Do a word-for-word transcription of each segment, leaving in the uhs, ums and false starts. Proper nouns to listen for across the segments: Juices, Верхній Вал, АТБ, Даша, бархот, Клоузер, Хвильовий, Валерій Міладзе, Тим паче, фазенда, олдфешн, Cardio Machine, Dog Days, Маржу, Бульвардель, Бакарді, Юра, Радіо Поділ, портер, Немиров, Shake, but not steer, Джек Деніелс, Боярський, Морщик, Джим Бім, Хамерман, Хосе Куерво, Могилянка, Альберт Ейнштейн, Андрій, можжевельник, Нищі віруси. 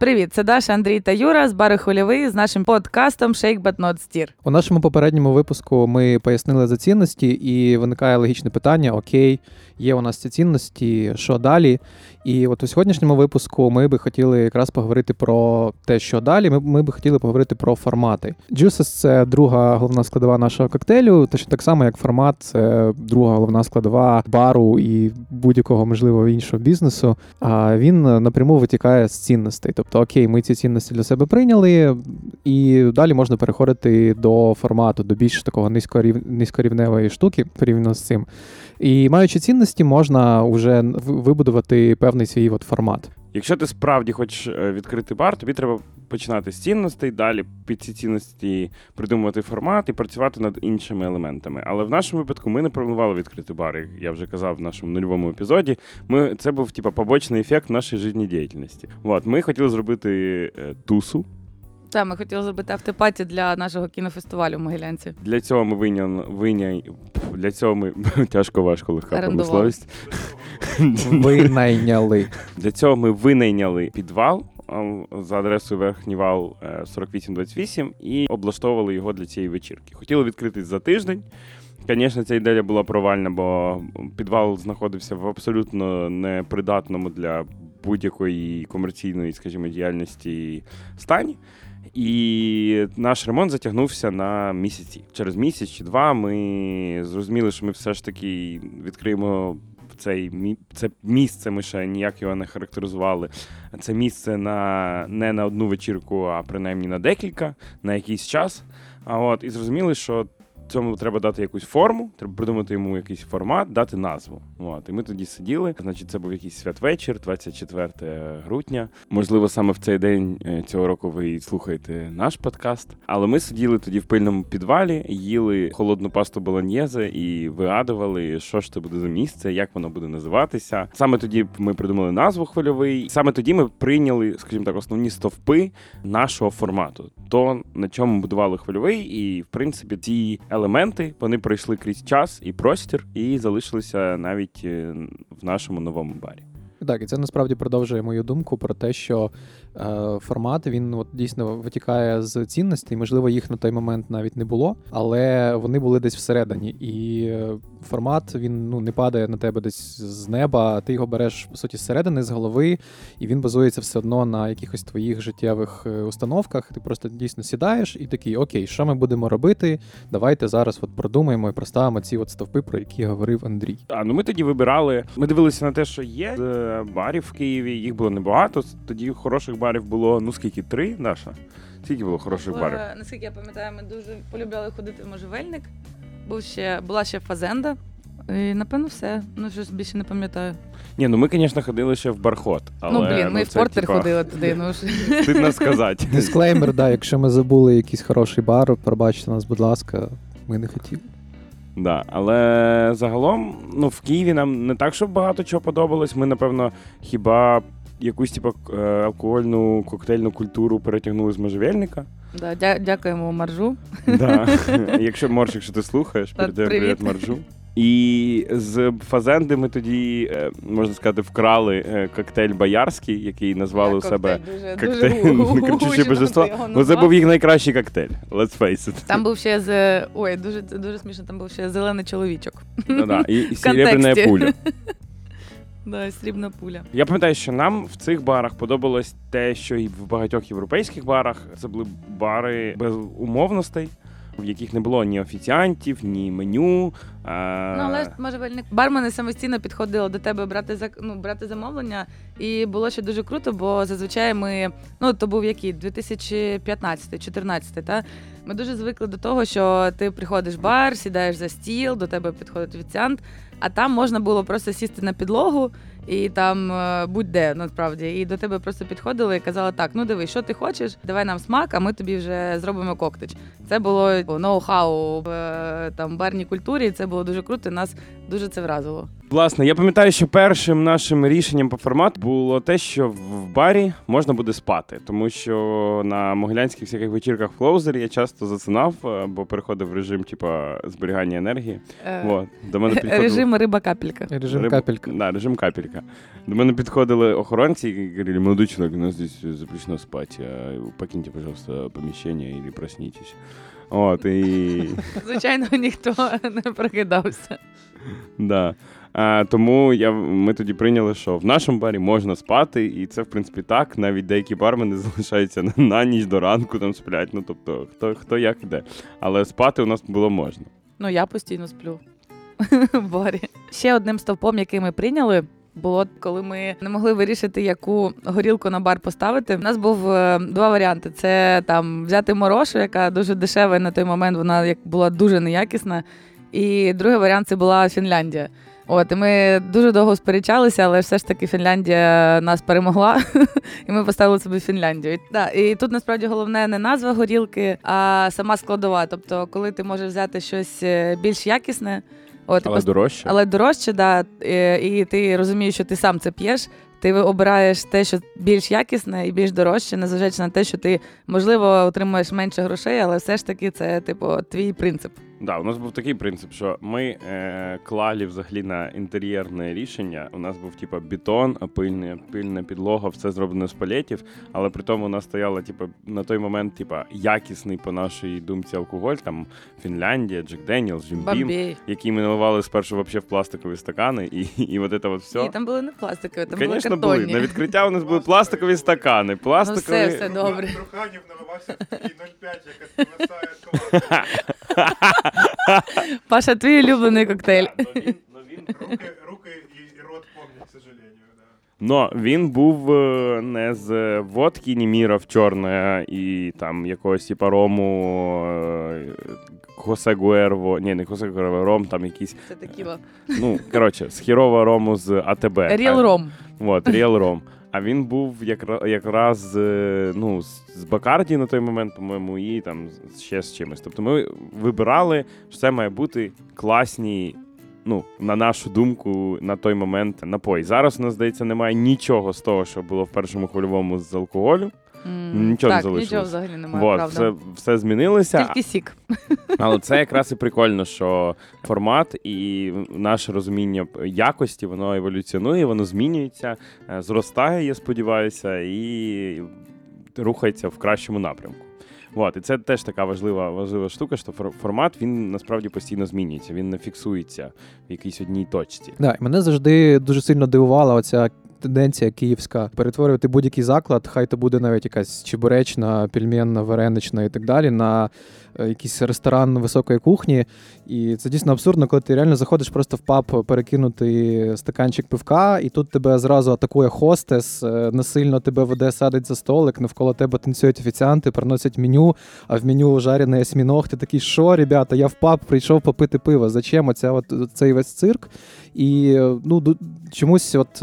Привіт, це Даша, Андрій та Юра з бару «Хвильовий» з нашим подкастом «Shake, but not steer». У нашому попередньому випуску ми пояснили за цінності, і виникає логічне питання: окей, є у нас ці цінності, що далі? І от у сьогоднішньому випуску ми би хотіли якраз поговорити про те, що далі. Ми, ми би хотіли поговорити про формати. Juices – це друга головна складова нашого коктейлю, точно так само, як формат – це друга головна складова бару і будь-якого, можливо, іншого бізнесу. А він напряму витікає з цінностей. Тобто, окей, ми ці цінності для себе прийняли, і далі можна переходити до формату, до більш такого низькорів... низькорівневої штуки порівняно з цим. І маючи цінності, можна вже вибудувати певний свій от формат. Якщо ти справді хочеш відкрити бар, тобі треба починати з цінностей, далі під ці цінності придумувати формат і працювати над іншими елементами. Але в нашому випадку ми не планували відкрити бар, як я вже казав в нашому нульовому епізоді. Ми, це був типа побочний ефект нашої життєдіяльності. От, ми хотіли зробити тусу. Так, ми хотіли зробити автопаті для нашого кінофестивалю в Могилянці. Для цього ми виняли... Виня... Для цього ми... Тяжко-важко, легка промисловість. Винайняли. Для цього ми винайняли підвал за адресою Верхній Вал сорок вісім двадцять вісім і облаштовували його для цієї вечірки. Хотіли відкрити за тиждень. Звісно, ця ідея була провальна, бо підвал знаходився в абсолютно непридатному для будь-якої комерційної, скажімо, діяльності стані. І наш ремонт затягнувся на місяці. Через місяць чи два ми зрозуміли, що ми все ж таки відкриємо цей мі... це місце, ми ще ніяк його не характеризували. Це місце на не на одну вечірку, а принаймні на декілька, на якийсь час. А от і зрозуміли, що цьому треба дати якусь форму, треба придумати йому якийсь формат, дати назву. От, і ми тоді сиділи, значить, це був якийсь святвечір, двадцять четвертого грудня. Можливо, саме в цей день цього року ви і слухаєте наш подкаст. Але ми сиділи тоді в пильному підвалі, їли холодну пасту болоньєзе і вигадували, що ж це буде за місце, як воно буде називатися. Саме тоді ми придумали назву «Хвильовий». Саме тоді ми прийняли, скажімо так, основні стовпи нашого формату. То, на чому будували «Хвильовий», і, в принципі, ці елементи, вони пройшли крізь час і простір, і залишилися навіть в нашому новому барі. Так, і це насправді продовжує мою думку про те, що е, формат, він от, дійсно витікає з цінностей, можливо, їх на той момент навіть не було, але вони були десь всередині, і е, формат, він ну, не падає на тебе десь з неба, ти його береш, по суті, зсередини, з голови, і він базується все одно на якихось твоїх життєвих установках, ти просто дійсно сідаєш і такий, окей, що ми будемо робити, давайте зараз от продумаємо і проставимо ці от стовпи, про які говорив Андрій. А, ну ми тоді вибирали, ми дивилися на те, що є, барів в Києві, їх було небагато. Тоді хороших барів було, ну скільки, три, Даша? Скільки було хороших Бо, барів? Наскільки я пам'ятаю, ми дуже полюбляли ходити в можжевельник. Був ще, була ще фазенда. І, напевно, все. Ну, щось більше не пам'ятаю. Ні, ну ми, звісно, ходили ще в бархот. Але, ну, блін, ну, ми в портер типа... ходили туди, ну ж. Стидно сказати. Дисклеймер, да, якщо ми забули якийсь хороший бар, пробачте нас, будь ласка, ми не хотіли. Да, але загалом, ну, в Києві нам не так, щоб багато чого подобалось. Ми, напевно, хіба якусь типу алкогольну коктейльну культуру перетягнули з можжевельника. Да, дя- дякуємо Маржу. Да. Якщо Морщик, що ти слухаєш, передаємо привіт Маржу. І з фазенди ми тоді, можна сказати, вкрали коктейль «Боярський», який назвали у себе «Кричуче божество». Ну, це був їх найкращий коктейль, let's face it. Там був ще, з... ой, дуже, дуже смішно, там був ще «Зелений чоловічок». Да-да, і «Серебряна пуля». Да, срібна пуля. Я пам'ятаю, що нам в цих барах подобалось те, що і в багатьох європейських барах. Це були бари без умовностей, в яких не було ні офіціантів, ні меню. А... Ну, але ж, можжевельник, бармени самостійно підходили до тебе брати за ну, брати замовлення, і було ще дуже круто, бо зазвичай ми, ну, то був який, дві тисячі п'ятнадцятий-чотирнадцятий, та? Ми дуже звикли до того, що ти приходиш в бар, сідаєш за стіл, до тебе підходить офіціант, а там можна було просто сісти на підлогу і там будь-де, насправді, і до тебе просто підходили і казали так, ну диви, що ти хочеш, давай нам смак, а ми тобі вже зробимо коктейль. Це було ноу-хау в там, барній культурі, це було дуже круто, нас дуже це вразило. Власне, я пам'ятаю, що першим нашим рішенням по формату було те, що в барі можна буде спати, тому що на могилянських всяких вечірках в Клоузері я часто зацинав, бо переходив в режим типа зберігання енергії. Е... До мене підходили... Режим риба-капелька. Режим Риб... капелька. Да, режим капелька. До мене підходили охоронці і говорили: молодий чоловік, у нас здесь запрещено спати, покиньте, пожалуйста, поміщення або проснітесь. От, і... Звичайно, ніхто не прокидався. Да. А, тому я, ми тоді прийняли, що в нашому барі можна спати, і це, в принципі, так. Навіть деякі бармени залишаються на, на ніч до ранку, там сплять, ну, тобто, хто, хто як іде. Але спати у нас було можна. Ну, я постійно сплю в барі. Ще одним стовпом, який ми прийняли, було, коли ми не могли вирішити, яку горілку на бар поставити. У нас був два варіанти. Це там взяти морошу, яка дуже дешева, і на той момент вона як була дуже неякісна. І другий варіант – це була Фінляндія. От, і ми дуже довго сперечалися, але все ж таки Фінляндія нас перемогла, і ми поставили собі Фінляндію. І, да, і тут, насправді, головне не назва горілки, а сама складова. Тобто, коли ти можеш взяти щось більш якісне, от, але пост... дорожче, але дорожче, да, і, і ти розумієш, що ти сам це п'єш, ти обираєш те, що більш якісне і більш дорожче, незважаючи на те, що ти, можливо, отримуєш менше грошей, але все ж таки це, типу, твій принцип. Да, у нас був такий принцип, що ми е, клали взагалі на інтер'єрне рішення. У нас був типа бетон, пильна, пильна підлога, все зроблено з палетів, але при тому у нас стояла типа на той момент типа якісний по нашій думці алкоголь, там Фінляндія, Джек Деніелс, Джим Бім, які ми наливали спершу вообще в пластикові стакани, і і вот это вот все. І там були не пластикові, там були картонні. Були. На відкриття у нас були пластикові стакани, пластикові. Ну, все, все добре. Труханів наливався в нуль п'ять, яка висає то. Паша, твій улюблений коктейль. Да, но він, но він... Руки, руки і рот помнять, к сожалению. Но він був не з водки Немиров чорної і там якогось типа рому Хосе Куерво, ні, не Хосе Куерво, ром там якийсь. Це текіла. Ну, коротше, з хірового рому з АТБ. Real ром. Вот, real ром. А він був якраз, ну, з Бакарді на той момент, по-моєму, і там ще з чимось. Тобто ми вибирали, що це має бути класні, ну, на нашу думку, на той момент напої. Зараз, у нас, здається, немає нічого з того, що було в першому хвильовому з алкоголю. Mm, нічого так, не залишилось. Нічого взагалі немає, вот, правда. Все, все змінилося. Тільки сік. Але це якраз і прикольно, що формат і наше розуміння якості, воно еволюціонує, воно змінюється, зростає, я сподіваюся, і рухається в кращому напрямку. Вот, і це теж така важлива, важлива штука, що формат, він насправді постійно змінюється, він не фіксується в якійсь одній точці. Да, мене завжди дуже сильно дивувала оця тенденція київська перетворювати будь-який заклад, хай то буде навіть якась чебуречна, пельменна, варенична і так далі, на якийсь ресторан високої кухні. І це дійсно абсурдно, коли ти реально заходиш просто в паб перекинути стаканчик пивка, і тут тебе зразу атакує хостес, насильно тебе веде, садить за столик, навколо тебе танцюють офіціанти, приносять меню, а в меню жарений осьміног. Ти такий: що, ребята, я в паб прийшов попити пиво. Зачем оця от, цей весь цирк? І ну, чомусь от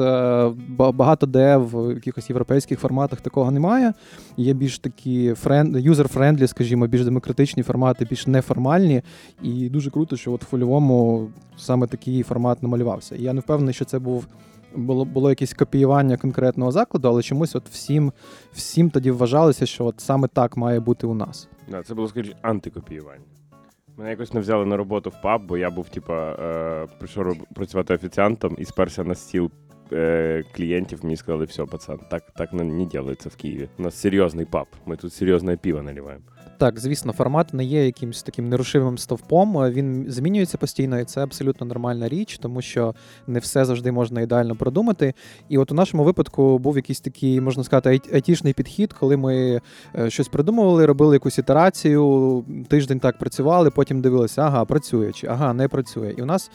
багато де в якихось європейських форматах такого немає. Є більш такі френд, юзер-френдлі, скажімо, більш демократичні формати, більш неформальні. І дуже круто, що от в хвильовому саме такий формат намалювався. І я не впевнений, що це був було, було якесь копіювання конкретного закладу, але чомусь от всім, всім тоді вважалося, що от саме так має бути у нас. Да, це було, скажімо, антикопіювання. Мене якось не взяли на роботу в паб, бо я був, типа, е, прийшов працювати офіціантом і сперся на стіл е, клієнтів. Мені сказали: все, пацан, так, так не, не ділиться в Києві. У нас серйозний паб, ми тут серйозне пиво наливаємо. Так, звісно, формат не є якимось таким нерушивим стовпом, він змінюється постійно, і це абсолютно нормальна річ, тому що не все завжди можна ідеально продумати. І от у нашому випадку був якийсь такий, можна сказати, айтішний підхід, коли ми щось придумували, робили якусь ітерацію, тиждень так працювали, потім дивилися, ага, працює, чи ага, не працює. І у нас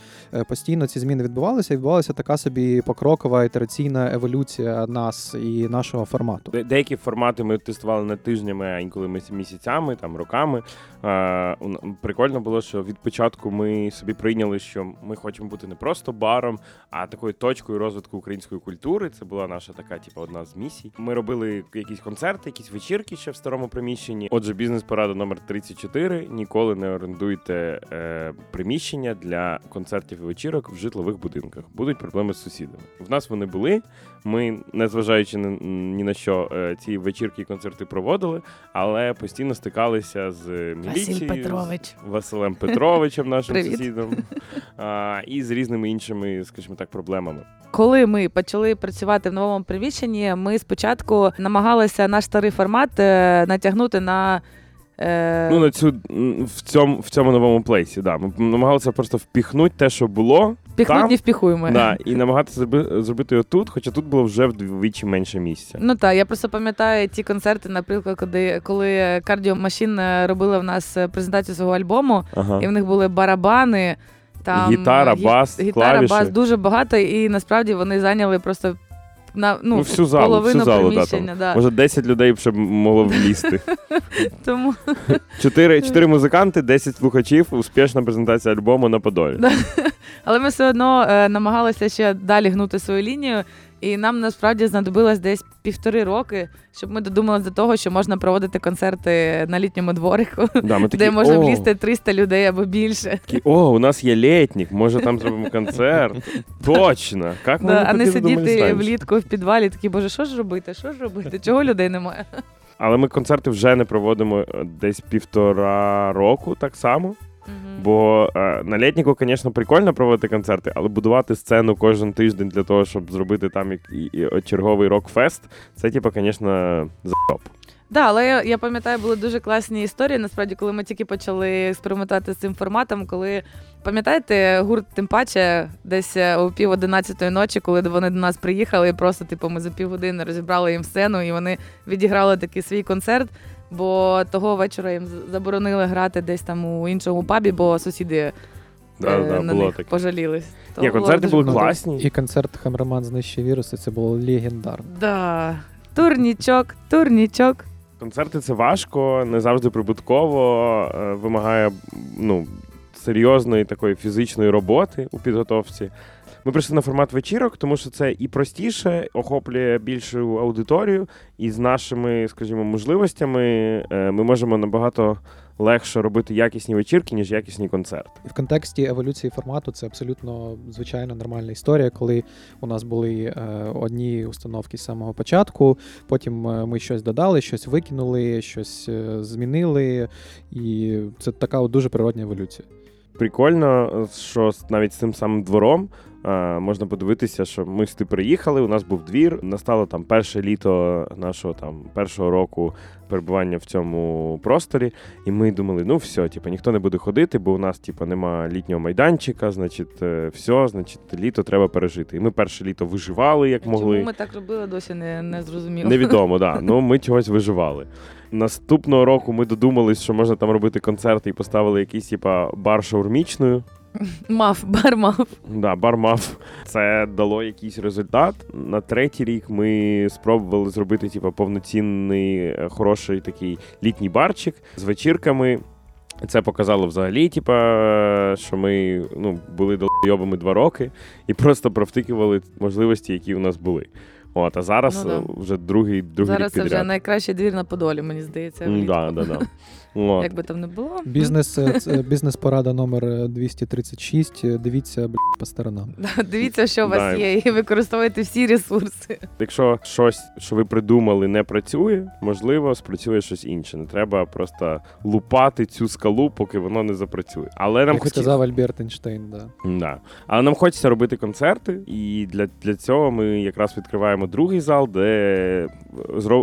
постійно ці зміни відбувалися, і відбувалася така собі покрокова ітераційна еволюція нас і нашого формату. Деякі формати ми тестували не тижнями, а інколи місяцями. місяцями, там, роками. Е, прикольно було, що від початку ми собі прийняли, що ми хочемо бути не просто баром, а такою точкою розвитку української культури. Це була наша така, типу, одна з місій. Ми робили якісь концерти, якісь вечірки ще в старому приміщенні. Отже, бізнес-порада номер тридцять чотири. Ніколи не орендуйте е, приміщення для концертів і вечірок в житлових будинках. Будуть проблеми з сусідами. В нас вони були. Ми, незважаючи ні на що, ці вечірки і концерти проводили, але постійно стикалися з міліцією, Петрович. з Василем Петровичем, нашим сусідом, а, і з різними іншими, скажімо так, проблемами. Коли ми почали працювати в новому приміщенні, ми спочатку намагалися наш старий формат натягнути на... Ну, на цю, в, цьому, в цьому новому плейсі, да. Ми намагалися просто впіхнути те, що було. Впіхнути не впіхуємо. Да, і намагатися зробити його тут, хоча тут було вже вдвічі менше місця. Ну так, я просто пам'ятаю ті концерти, наприклад, коли, коли Cardio Machine робила в нас презентацію свого альбому, ага. і в них були барабани, там, гітара, гі... бас, гітара, клавіші. Бас, дуже багато, і насправді вони зайняли просто... На, ну, ну, всю залу, половину всю залу, приміщення. Да, да. Може, десять людей б могло влізти. Тому... Чотири, чотири музиканти, десять слухачів, успішна презентація альбому на Подолі. Да. Але ми все одно е, намагалися ще далі гнути свою лінію, і нам насправді знадобилось десь півтори роки, щоб ми додумалися до того, що можна проводити концерти на літньому дворику, да, такі, де можна о, влізти триста людей або більше. Такі, о, у нас є літнік, може там зробимо концерт. Точно! Як да, а не сидіти влітку в підвалі, такі, боже, що ж робити, що ж робити, чого людей немає. Але ми концерти вже не проводимо десь півтора року так само. Mm-hmm. Бо е, на літніку, звісно, прикольно проводити концерти, але будувати сцену кожен тиждень для того, щоб зробити там як, і, і черговий рок-фест, це, типу, звісно, за***. Да, але я, я пам'ятаю, були дуже класні історії, насправді, коли ми тільки почали експериментувати з цим форматом, коли, пам'ятаєте, гурт «Тим паче» десь о пів одинадцятої ночі, коли вони до нас приїхали, і просто, типу, ми за півгодини розібрали їм сцену, і вони відіграли такий свій концерт. Бо того вечора їм заборонили грати десь там у іншому пабі, бо сусіди да, е, да, на них таке. Пожалілись. То Ні, концерти були класні. І концерт Хамерман з «Нищі віруси» це було легендарно. Да. Турнічок, турнічок. Концерти це важко, не завжди прибутково, вимагає ну, серйозної такої фізичної роботи у підготовці. Ми прийшли на формат вечірок, тому що це і простіше, охоплює більшу аудиторію, і з нашими, скажімо, можливостями ми можемо набагато легше робити якісні вечірки, ніж якісні концерти. В контексті еволюції формату це абсолютно звичайна нормальна історія, коли у нас були е, одні установки з самого початку, потім ми щось додали, щось викинули, щось е, змінили, і це така дуже природна еволюція. Прикольно, що навіть з тим самим двором можна подивитися, що ми сюди приїхали, у нас був двір, настало там перше літо нашого там першого року перебування в цьому просторі, і ми думали, ну все, типу, ніхто не буде ходити, бо у нас типу, нема літнього майданчика, значить, все, значить, літо треба пережити. І ми перше літо виживали, як могли. Чому ми так робили, досі не, не зрозуміло. Невідомо, так, да. Ну ми чогось виживали. Наступного року ми додумались, що можна там робити концерти і поставили якийсь, типа, бар шаурмічною. Маф, бар-маф. Да, бар-маф. Це дало якийсь результат. На третій рік ми спробували зробити, типа, повноцінний, хороший такий літній барчик з вечірками. Це показало взагалі, типа, що ми ну, були долбойобами два роки і просто провтикували можливості, які у нас були. От, а зараз ну, да. вже другий, другий зараз рік підряд. Зараз це вже найкращий двір на Подолі, мені здається. Да, да, да. Як би там не було. Бізнес, бізнес-порада номер двісті тридцять шість. Дивіться, б**, по сторонам. Да, дивіться, що у вас да. є, і використовуйте всі ресурси. Якщо щось, що ви придумали, не працює, можливо, спрацює щось інше. Не треба просто лупати цю скалу, поки воно не запрацює. Але нам Як хочі... сказав Альберт Ейнштейн, да. да. Але нам хочеться робити концерти, і для, для цього ми якраз відкриваємо другий зал, де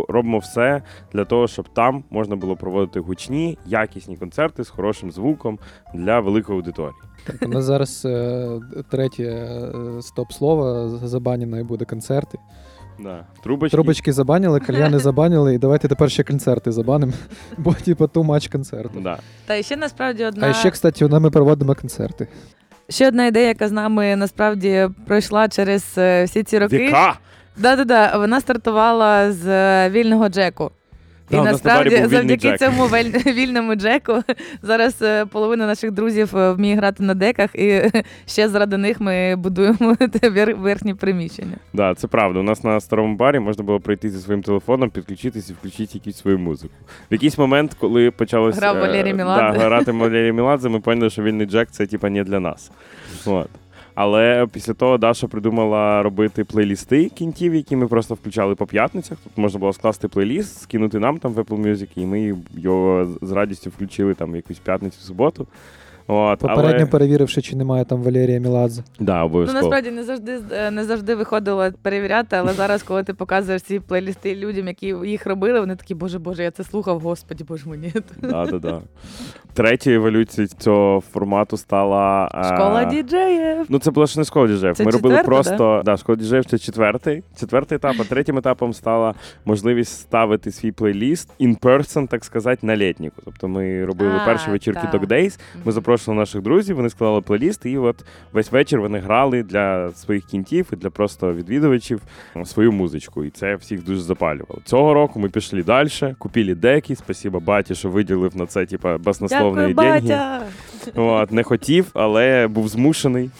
робимо все для того, щоб там можна було проводити гучні, якісні концерти з хорошим звуком для великої аудиторії. Так, у нас зараз е- третє е- стоп-слово забанено і буде концерти. Да. Трубочки. Трубочки забанили, кальяни забанили, і давайте тепер ще концерти забанимо, бо типу ту матч концерту. Да. Та і ще насправді одна... А ще, кстати, ми проводимо концерти. Ще одна ідея, яка з нами насправді пройшла через всі ці роки. Віка! Да-да-да, вона стартувала з вільного джеку. І да, насправді на завдяки цьому вільному джеку зараз половина наших друзів вміє грати на деках, і ще заради них ми будуємо верхні приміщення. Так, да, це правда. У нас на старому барі можна було прийти зі своїм телефоном, підключитись і включити якусь свою музику. В якийсь момент, коли почалось грав Валерій Міладзе. Да, грати Валерій Міладзе, ми поняли, що вільний джек – це типа не для нас. От. Але після того Даша придумала робити плейлісти кінтів, які ми просто включали по п'ятницях. Тут можна було скласти плейліст, скинути нам там в Apple Music, і ми його з радістю включили там якусь п'ятницю, суботу. От, попередньо але... перевіривши, чи немає там Валерія Міладзе. Да, обов'язково. Ну, насправді не завжди не завжди виходило перевіряти, але зараз, коли ти показуєш ці плейлісти людям, які їх робили, вони такі, боже, боже, я це слухав, господі, боже мені. Да, да, да. Третя еволюція цього формату стала... Школа діджеїв. Ну, це була ж не школа діджеїв. Це ми четверта, робили просто... Да? Да, школа діджеїв – це четвертий. Четвертий етап. А третім етапом стала можливість ставити свій плейліст in person, так сказати, на літніку. Тобто ми робили а, перші вечірки Dog Days. Ми запрошували наших друзів, вони склали плейліст, і от весь вечір вони грали для своїх кінтів і для просто відвідувачів свою музичку. І це всіх дуже запалювало. Цього року ми пішли далі, купили деки. Спасибо баті, що виділив на це, типа, баснословно. Дякую, батя! От, не хотів, але був змушений.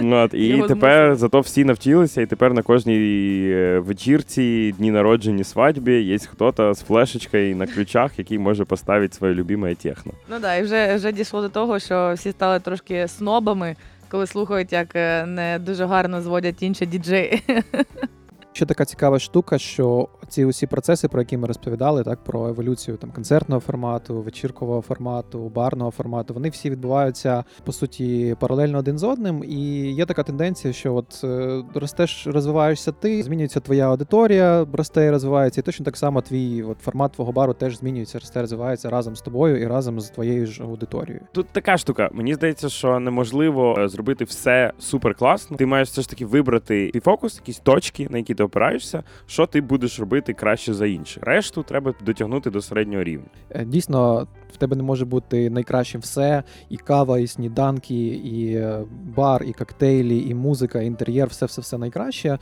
От, і його тепер змушений. Зато всі навчилися, і тепер на кожній вечірці, дні народження, свадьбі є хтось з флешечкою на ключах, який може поставити своє любиме техно. Ну да, і вже, вже дійшло до того, що всі стали трошки снобами, коли слухають, як не дуже гарно зводять інші діджеї. Ще така цікава штука, що ці усі процеси, про які ми розповідали, так, про еволюцію там концертного формату, вечіркового формату, барного формату, вони всі відбуваються, по суті, паралельно один з одним. І є така тенденція, що от ростеш, розвиваєшся ти, змінюється твоя аудиторія, росте і розвивається, і точно так само твій от, формат твого бару теж змінюється, росте, розвивається разом з тобою і разом з твоєю ж аудиторією. Тут така штука. Мені здається, що неможливо зробити все суперкласно. Ти маєш все ж таки вибрати свій фокус, якісь точки, на які ти опираєшся, що ти будеш робити краще за інші. Решту треба дотягнути до середнього рівня. Дійсно, в тебе не може бути найкращим все. І кава, і сніданки, і бар, і коктейлі, і музика, і інтер'єр, все-все-все найкраще.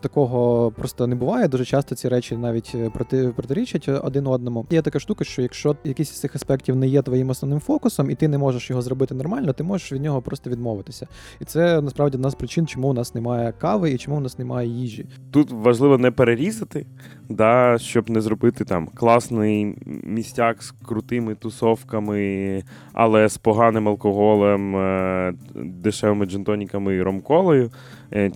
Такого просто не буває. Дуже часто ці речі навіть проти, протирічать один одному. Є така штука, що якщо якийсь з цих аспектів не є твоїм основним фокусом, і ти не можеш його зробити нормально, ти можеш від нього просто відмовитися. І це, насправді, одна з причин, чому у нас немає кави і чому у нас немає їжі. Тут важливо не перерізати, да, щоб не зробити там класний містяк з крутими тусовками, але з поганим алкоголем, дешевими джинтоніками і ромколою,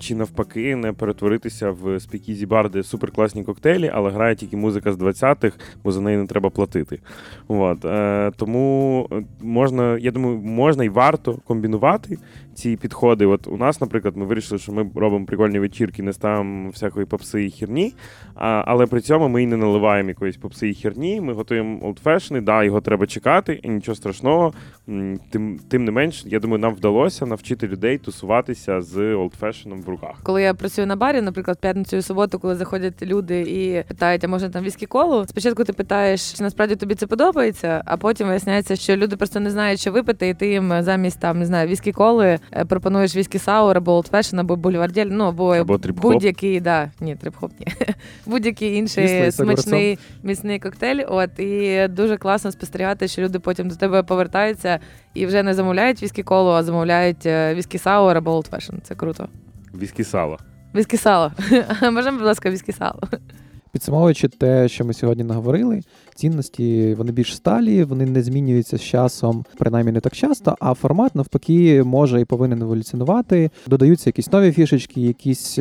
чи навпаки не перетворитися в спікізі-бар, де суперкласні коктейлі, але грає тільки музика з двадцятих, бо за неї не треба платити. От. Тому можна, я думаю, можна і варто комбінувати ці підходи. От у нас, наприклад, ми вирішили, що ми робимо прикольні вечірки, не ставимо всякої попси і херні, але при цьому ми і не наливаємо якоїсь попси і херні, ми готуємо олдфешни, да, його треба чекати, і нічого страшного. Тим, тим не менш, я думаю, нам вдалося навчити людей тусуватися з олдфешеном в руках. Коли я працюю на барі, наприклад, п'ятницю і суботу, коли заходять люди і питають, а можна там віскі колу, спочатку ти питаєш, чи насправді тобі це подобається, а потім виясняється, що люди просто не знають, що випити, і ти їм замість там, не знаю, віскі коли пропонуєш віскі саур або олдфешен, або бульвардель, ну, або, або будь-який, да, ні, трип-хоп, ні. будь-який інший смачний, міцний коктейль. От, і дуже класно спостерігати, що люди потім до тебе повертаються і вже не замовляють віскі-колу, а замовляють віскі-саур або олд-фешн. Це круто. Віскі-сало. Віскі-сало. Можемо, будь ласка, віскі-сало. Підсумовуючи те, що ми сьогодні наговорили, цінності, вони більш сталі, вони не змінюються з часом, принаймні не так часто, а формат, навпаки, може і повинен еволюціонувати. Додаються якісь нові фішечки, якісь,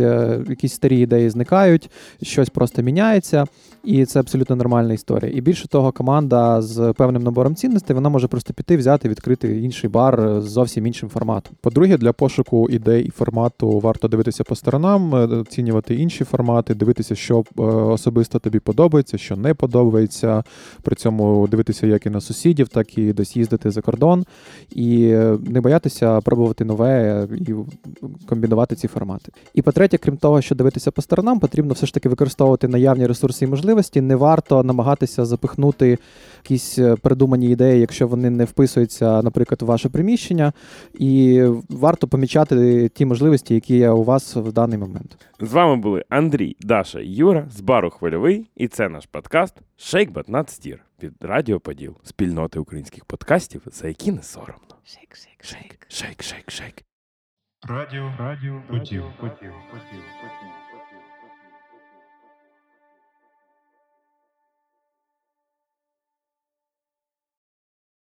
якісь старі ідеї зникають, щось просто міняється, і це абсолютно нормальна історія. І більше того, команда з певним набором цінностей, вона може просто піти, взяти, відкрити інший бар з зовсім іншим форматом. По-друге, для пошуку ідей і формату варто дивитися по сторонам, оцінювати інші формати, дивитися, що особисто тобі подобається, що не подобається, при цьому дивитися як і на сусідів, так і десь їздити за кордон, і не боятися пробувати нове і комбінувати ці формати. І по-третє, крім того, що дивитися по сторонам, потрібно все ж таки використовувати наявні ресурси і можливості, не варто намагатися запихнути якісь придумані ідеї, якщо вони не вписуються, наприклад, у ваше приміщення, і варто помічати ті можливості, які є у вас в даний момент. З вами були Андрій, Даша, Юра з бару бару «Хвильовий» і це наш подкаст «Shake, but not steer» від Радіо Поділ, спільноти українських подкастів, за які не соромно. Шейк, шейк, шейк, шейк, шейк, шейк. Радіо, радіо, Поділ, Поділ, Поділ, Поділ.